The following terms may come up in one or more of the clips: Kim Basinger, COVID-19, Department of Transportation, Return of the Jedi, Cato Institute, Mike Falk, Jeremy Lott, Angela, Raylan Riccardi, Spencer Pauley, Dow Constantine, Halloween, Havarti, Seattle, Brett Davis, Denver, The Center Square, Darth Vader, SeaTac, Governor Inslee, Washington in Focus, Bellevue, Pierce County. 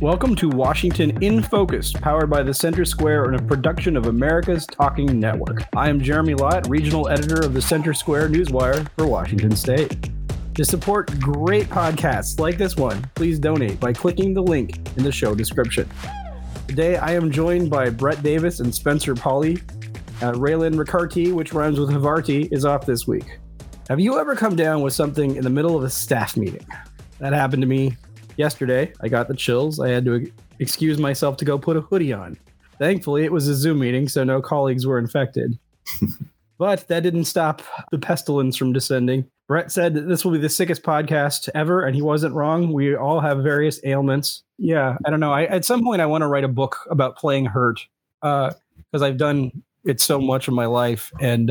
Welcome to Washington in Focus, powered by the Center Square and a production of America's Talking Network. I am Jeremy Lott, regional editor of the Center Square Newswire for Washington State. To support great podcasts like this one, please donate by clicking the link in the show description. Today, I am joined by Brett Davis and Spencer Pauley. Raylan Riccardi, which rhymes with Havarti, is off this week. Have you ever come down with something in the middle of a staff meeting? That happened to me yesterday. I got the chills. I had to excuse myself to go put a hoodie on. Thankfully, it was a Zoom meeting, so no colleagues were infected. But that didn't stop the pestilence from descending. Brett said that this will be the sickest podcast ever, and he wasn't wrong. We all have various ailments. Yeah, I don't know. At some point, I want to write a book about playing hurt because I've done it so much of my life. And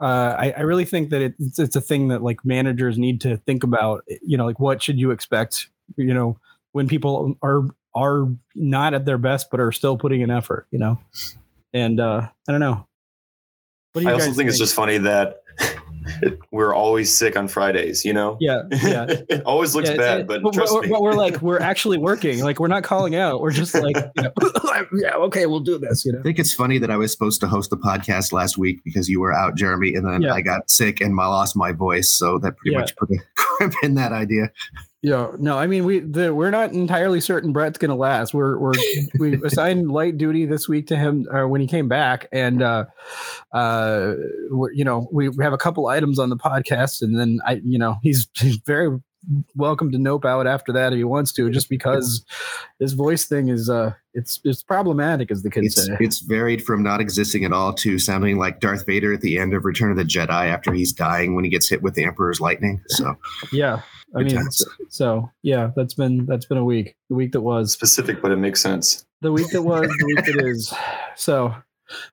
I really think that it's a thing that like managers need to think about, you know, like what should you expect, you know, when people are not at their best, but are still putting in effort, you know, and I don't know. I also think it's just funny that we're always sick on Fridays, you know? Yeah. It always looks bad, but trust me. But we're actually working. Like, we're not calling out. We're just like, you know, yeah, okay, we'll do this, you know? I think it's funny that I was supposed to host the podcast last week because you were out, Jeremy, and then I got sick and I lost my voice. So that pretty much put a crimp in that idea. Yeah, no, I mean, we're not entirely certain Brett's going to last. We assigned light duty this week to him when he came back. And, you know, we have a couple items on the podcast. And then, he's very welcome to nope out after that if he wants to, just because this voice thing is it's problematic, as the kids say. It's varied from not existing at all to sounding like Darth Vader at the end of Return of the Jedi after he's dying when he gets hit with the Emperor's lightning. So, yeah. I mean, so yeah, that's been a week. The week that was specific, but it makes sense. The week that was, the week that is. So,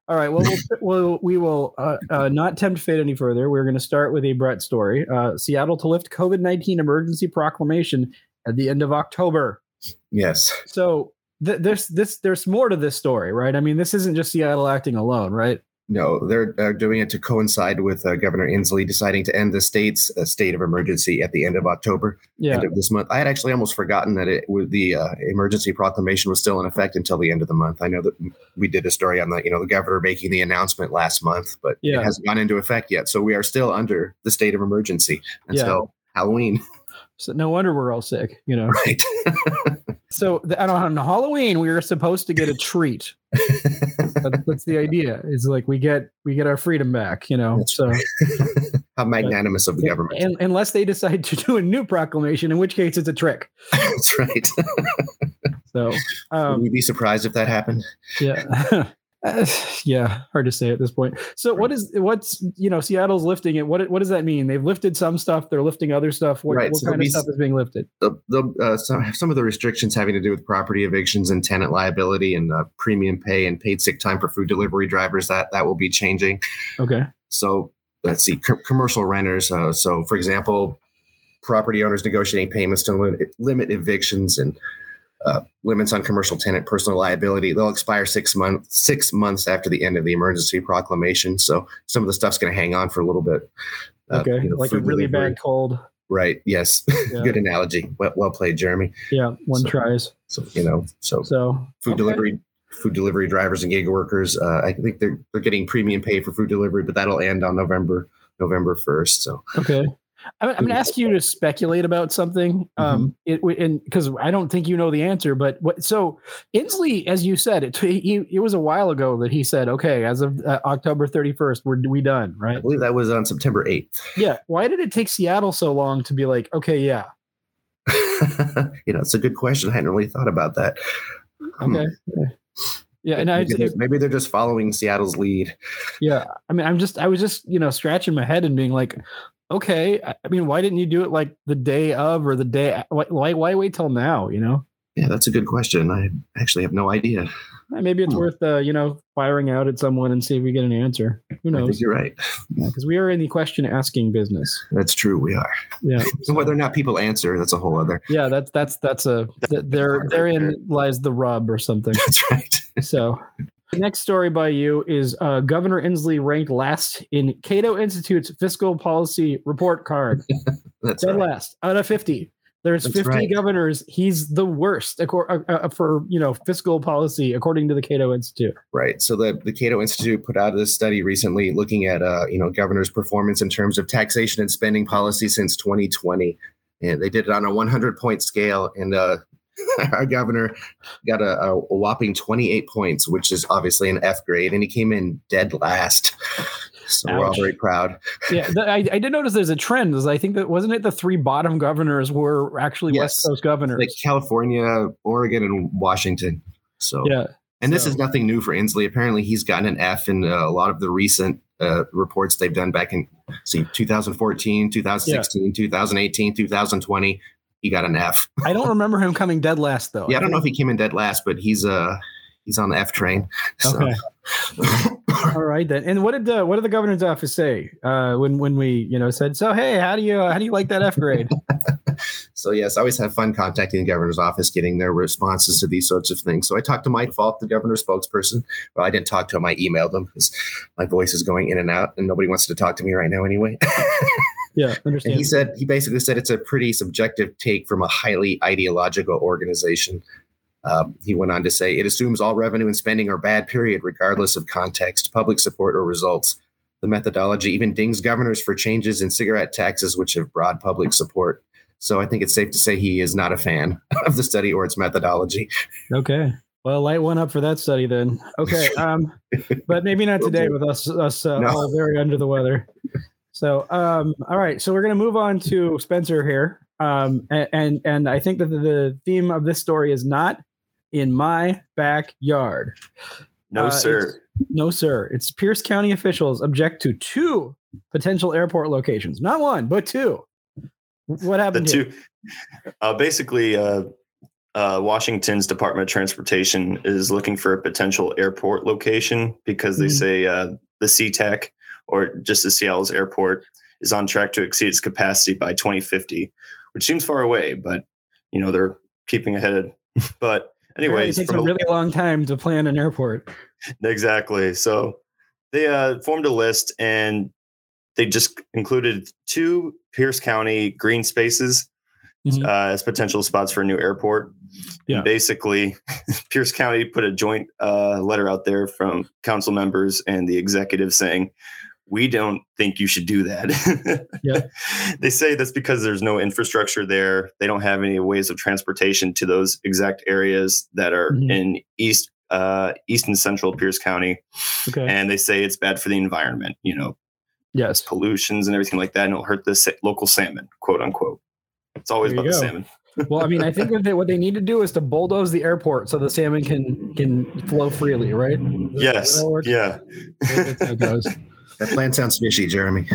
all right. Well, we will not tempt fate any further. We're going to start with a Brett story. Seattle to lift COVID-19 emergency proclamation at the end of October. Yes. So there's more to this story, right? I mean, this isn't just Seattle acting alone, right? No, they're doing it to coincide with Governor Inslee deciding to end the state's state of emergency at the end of October, end of this month. I had actually almost forgotten that the emergency proclamation was still in effect until the end of the month. I know that we did a story on the governor making the announcement last month, but it hasn't gone into effect yet. So we are still under the state of emergency until Halloween. So no wonder we're all sick, you know. Right. So on Halloween, we were supposed to get a treat. That's the idea. It's like we get our freedom back, you know. That's so how magnanimous of the government. And, unless they decide to do a new proclamation, in which case it's a trick. That's right. So would we be surprised if that happened? Yeah. Hard to say at this point. So right. What's Seattle's lifting it. What does that mean? They've lifted some stuff. They're lifting other stuff. What kind of stuff is being lifted? Some of the restrictions having to do with property evictions and tenant liability and premium pay and paid sick time for food delivery drivers, that will be changing. Okay. So let's see, commercial renters. So for example, property owners negotiating payments to limit evictions and limits on commercial tenant personal liability. They'll expire 6 months after the end of the emergency proclamation. So some of the stuff's going to hang on for a little bit. Okay, like a really bad cold. Right. Yes. Yeah. Good analogy. Well played, Jeremy. Yeah. One tries. So food delivery drivers and gig workers. I think they're getting premium pay for food delivery, but that'll end on November 1st. So okay. I'm going to ask you to speculate about something, because I don't think you know the answer. But so Inslee, as you said, it was a while ago that he said, "Okay, as of October 31st, we done." Right? I believe that was on September 8th. Yeah. Why did it take Seattle so long to be like, "Okay, yeah"? It's a good question. I hadn't really thought about that. Okay. Yeah, and maybe they're just following Seattle's lead. Yeah, I mean, I was just scratching my head and being like. Okay, I mean, why didn't you do it like the day of or the day? Why wait till now? You know? Yeah, that's a good question. I actually have no idea. Maybe it's worth firing out at someone and see if we get an answer. Who knows? I think you're right. Because we are in the question asking business. That's true. We are. Yeah. So whether or not people answer, that's a whole other. Yeah, therein lies the rub or something. That's right. So. The next story by you is Governor Inslee ranked last in Cato Institute's fiscal policy report card. That's right. Last out of 50. There's 50 governors. He's the worst for, you know, fiscal policy, according to the Cato Institute. Right. So the Cato Institute put out a study recently looking at, you know, governor's performance in terms of taxation and spending policy since 2020. And they did it on a 100-point scale. And our governor got a whopping 28 points, which is obviously an F grade. And he came in dead last. So Ouch. We're all very proud. Yeah, I did notice there's a trend. I think that wasn't it the three bottom governors were actually West Coast governors, like California, Oregon, and Washington. So yeah, and this is nothing new for Inslee. Apparently, he's gotten an F in a lot of the recent reports they've done back in 2014, 2016, 2018, 2020. He got an F. I don't remember him coming dead last though. Yeah, I don't know if he came in dead last, but he's on the F train. So. Okay. All right then. And what did the governor's office say when we said, so hey, how do you like that F grade? So yes, I always have fun contacting the governor's office, getting their responses to these sorts of things. So I talked to Mike Falk, the governor's spokesperson. Well, I didn't talk to him. I emailed him because my voice is going in and out, and nobody wants to talk to me right now anyway. Yeah, understand. And he basically said it's a pretty subjective take from a highly ideological organization. He went on to say, it assumes all revenue and spending are bad, period, regardless of context, public support, or results. The methodology even dings governors for changes in cigarette taxes, which have broad public support. So I think it's safe to say he is not a fan of the study or its methodology. Okay. Well, light one up for that study then. Okay. But maybe not today with us all very under the weather. So, all right. So we're going to move on to Spencer here. And I think that the theme of this story is not in my backyard. No, sir. No, sir. It's Pierce County officials object to two potential airport locations. Not one, but two. What happened to two? Basically, Washington's Department of Transportation is looking for a potential airport location because they say the SeaTac, or just the Seattle's airport, is on track to exceed its capacity by 2050, which seems far away, but, they're keeping ahead. But anyway, it takes a really long time to plan an airport. Exactly. So they formed a list, and they just included two Pierce County green spaces as potential spots for a new airport. Yeah. And basically, Pierce County put a joint letter out there from council members and the executive saying, we don't think you should do that. Yeah. They say that's because there's no infrastructure there. They don't have any ways of transportation to those exact areas that are in east and central Pierce County. Okay. And they say it's bad for the environment, yes, pollutions and everything like that. And it'll hurt the local salmon, quote unquote. It's always about the salmon. Well, I mean, I think what they need to do is to bulldoze the airport so the salmon can flow freely, right? Yes. Yeah. That's how it goes. That plan sounds fishy, Jeremy.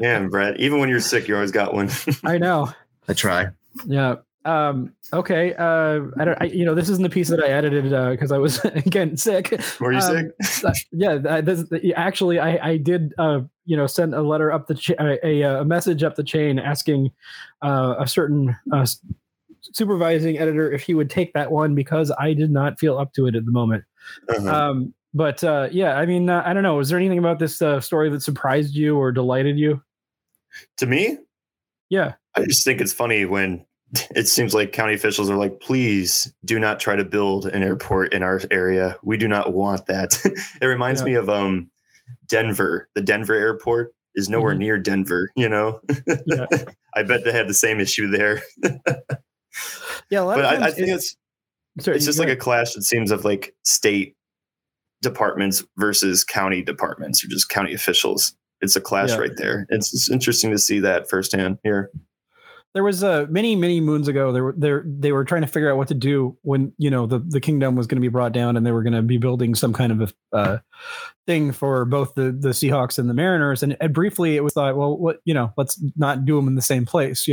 Damn, Brett. Even when you're sick, you always got one. I know. I try. Yeah. Okay. This isn't the piece that I edited because I was again sick. Were you sick? I did. Send a letter up the a message up the chain asking a certain supervising editor if he would take that one because I did not feel up to it at the moment. Uh-huh. But I don't know. Was there anything about this story that surprised you or delighted you? To me? Yeah. I just think it's funny when it seems like county officials are like, please do not try to build an airport in our area. We do not want that. It reminds me of Denver. The Denver airport is nowhere near Denver, Yeah. I bet they had the same issue there. Yeah, I think it's just like a clash, it seems, of like state departments versus county departments or just county officials. It's a clash right there. It's interesting to see that firsthand here. There was many, many moons ago, they were trying to figure out what to do when, the kingdom was going to be brought down and they were going to be building some kind of a thing for both the Seahawks and the Mariners. And briefly it was thought, well, what, let's not do them in the same place,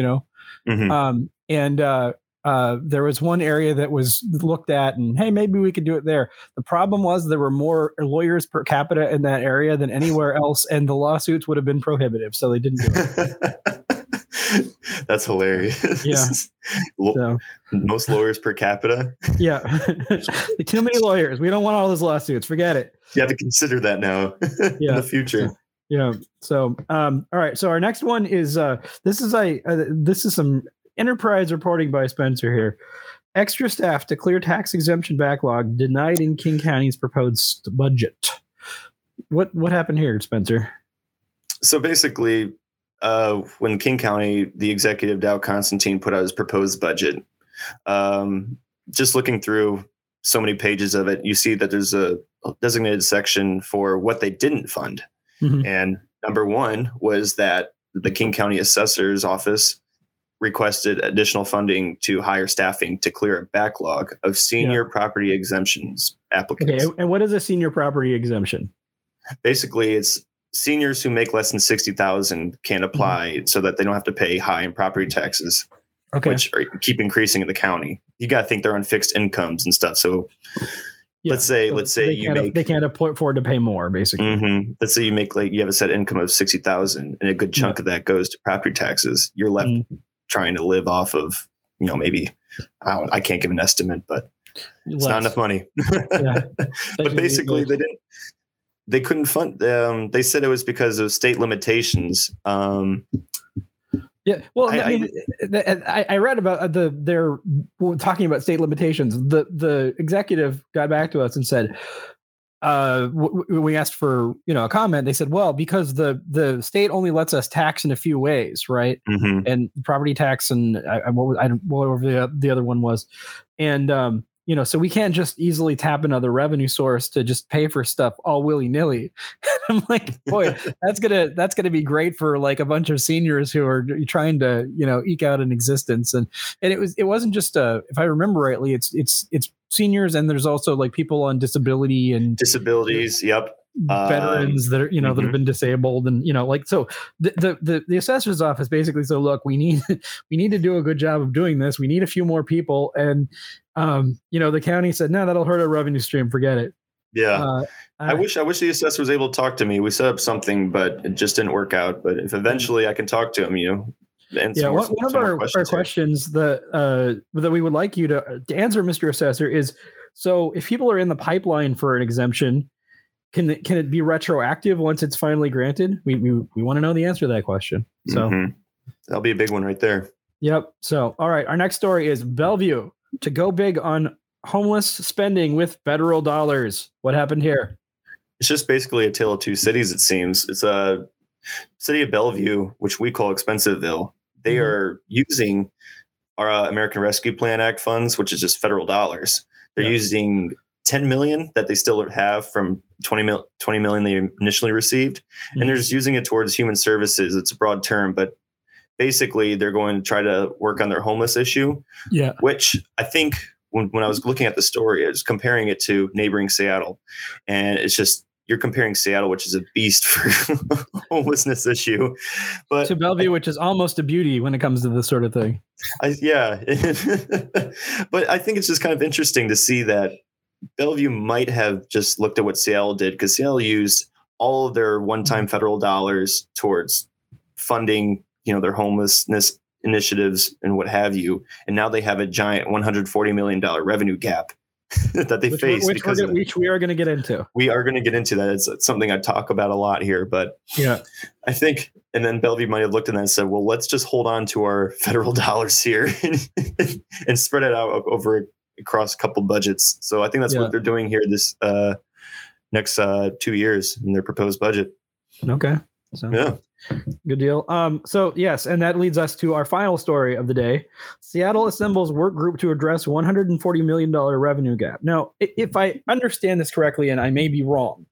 there was one area that was looked at and, hey, maybe we could do it there. The problem was there were more lawyers per capita in that area than anywhere else, and the lawsuits would have been prohibitive, so they didn't do it. That's hilarious. Yeah. Most lawyers per capita? Yeah. Too many lawyers. We don't want all those lawsuits. Forget it. You have to consider that now in the future. Yeah. So, all right. So our next one is, this is some enterprise reporting by Spencer here. Extra staff to clear tax exemption backlog denied in King County's proposed budget. What happened here, Spencer? So basically, when King County, the executive Dow Constantine put out his proposed budget, just looking through so many pages of it, you see that there's a designated section for what they didn't fund. Mm-hmm. And number one was that the King County Assessor's Office requested additional funding to hire staffing to clear a backlog of senior property exemptions applicants. Okay, and what is a senior property exemption? Basically, it's seniors who make less than $60,000 can apply so that they don't have to pay high in property taxes, which keep increasing in the county. You got to think they're on fixed incomes and stuff. So let's say they can't afford to pay more, basically. Mm-hmm. Let's say you make you have a set income of $60,000 and a good chunk of that goes to property taxes. You're left trying to live off of, maybe I can't give an estimate, but it's not enough money. But basically they couldn't fund them. They said it was because of state limitations. Well, I read about we're talking about state limitations. The executive got back to us and said, we asked for a comment. They said, well, because the state only lets us tax in a few ways, right? Mm-hmm. And property tax and whatever the other one was, and so we can't just easily tap another revenue source to just pay for stuff all willy nilly. I'm like, boy, that's gonna be great for like a bunch of seniors who are trying to eke out an existence. And it wasn't just if I remember rightly, it's seniors, and there's also like people on disability and disabilities. Yep. Veterans that are, that have been disabled, and so the assessor's office basically said, look, we need to do a good job of doing this. We need a few more people, and the county said, no, that'll hurt our revenue stream. Forget it. Yeah, I wish the assessor was able to talk to me. We set up something, but it just didn't work out. But if eventually I can talk to him, One of our questions that we would like you to answer, Mr. Assessor, is so if people are in the pipeline for an exemption, can it be retroactive once it's finally granted? We want to know the answer to that question. So that'll be a big one right there. Yep. So, all right. Our next story is Bellevue to go big on homeless spending with federal dollars. What happened here? It's just basically a tale of two cities, it seems. It's a city of Bellevue, which we call Expensiveville. They are using our American Rescue Plan Act funds, which is just federal dollars. They're using $10 million that they still have from $20 million they initially received. And they're just using it towards human services. It's a broad term, but basically they're going to try to work on their homeless issue, which I think when I was looking at the story, I was comparing it to neighboring Seattle, and it's just, you're comparing Seattle, which is a beast for homelessness issue, but to Bellevue, which is almost a beauty when it comes to this sort of thing. But I think it's just kind of interesting to see that Bellevue might have just looked at what Seattle did, because Seattle used all of their one-time federal dollars towards funding, their homelessness initiatives and what have you. And now they have a giant $140 million revenue gap that they face. Which we are going to get into. We are going to get into that. It's something I talk about a lot here, but I think, and then Bellevue might have looked at that and said, well, let's just hold on to our federal dollars here and spread it out across a couple budgets. So I think that's what they're doing here this next 2 years in their proposed budget. Okay. So good deal. So yes, and that leads us to our final story of the day. Seattle assembles work group to address $140 million revenue gap. Now, if I understand this correctly, and I may be wrong,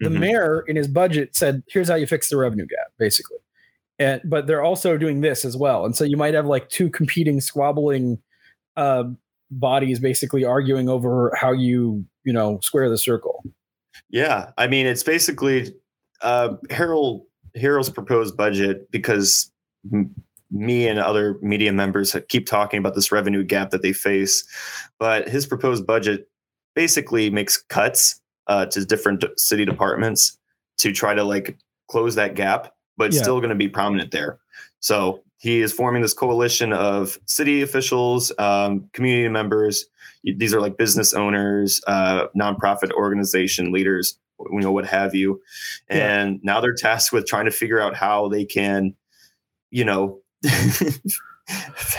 the mayor in his budget said, here's how you fix the revenue gap, basically. But they're also doing this as well. And so you might have like two competing squabbling bodies basically arguing over how you square the circle. Yeah. I mean, it's basically Harrell's proposed budget, because me and other media members keep talking about this revenue gap that they face, but his proposed budget basically makes cuts to different city departments to try to like close that gap, but it's still going to be prominent there. So he is forming this coalition of city officials, community members. These are like business owners, nonprofit organization leaders you know, what have you. And now they're tasked with trying to figure out how they can, you know,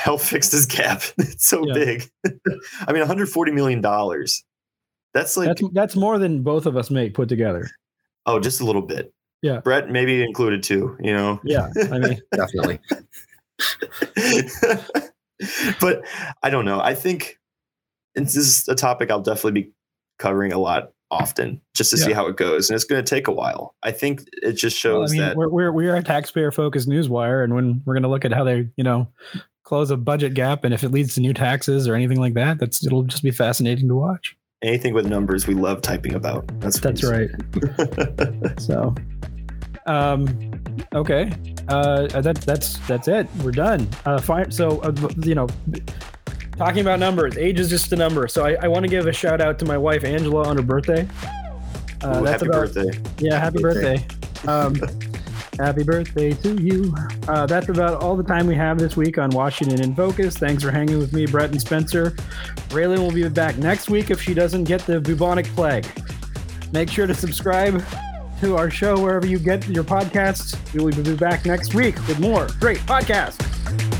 help fix this gap. It's so big. I mean, $140 million. That's like, that's more than both of us make put together. Oh, just a little bit. Yeah. Brett maybe included too, you know? Yeah. I mean, definitely. But I don't know. I think this is a topic I'll definitely be covering a lot often, just to see how it goes. And it's going to take a while. I think it just shows that we're a taxpayer focused newswire. And when we're going to look at how they, you know, close a budget gap and if it leads to new taxes or anything like that, that's, it'll just be fascinating to watch. Anything with numbers, we love typing about. That's right. So, okay. That's it. We're done. Fine. So, you know, talking about numbers, age is just a number. So I want to give a shout out to my wife, Angela, on her birthday. Happy birthday. Yeah. Happy birthday. Happy birthday to you. That's about all the time we have this week on Washington in Focus. Thanks for hanging with me, Brett and Spencer. Raylan will be back next week if she doesn't get the bubonic plague. Make sure to subscribe to our show wherever you get your podcasts. We will be back next week with more great podcasts.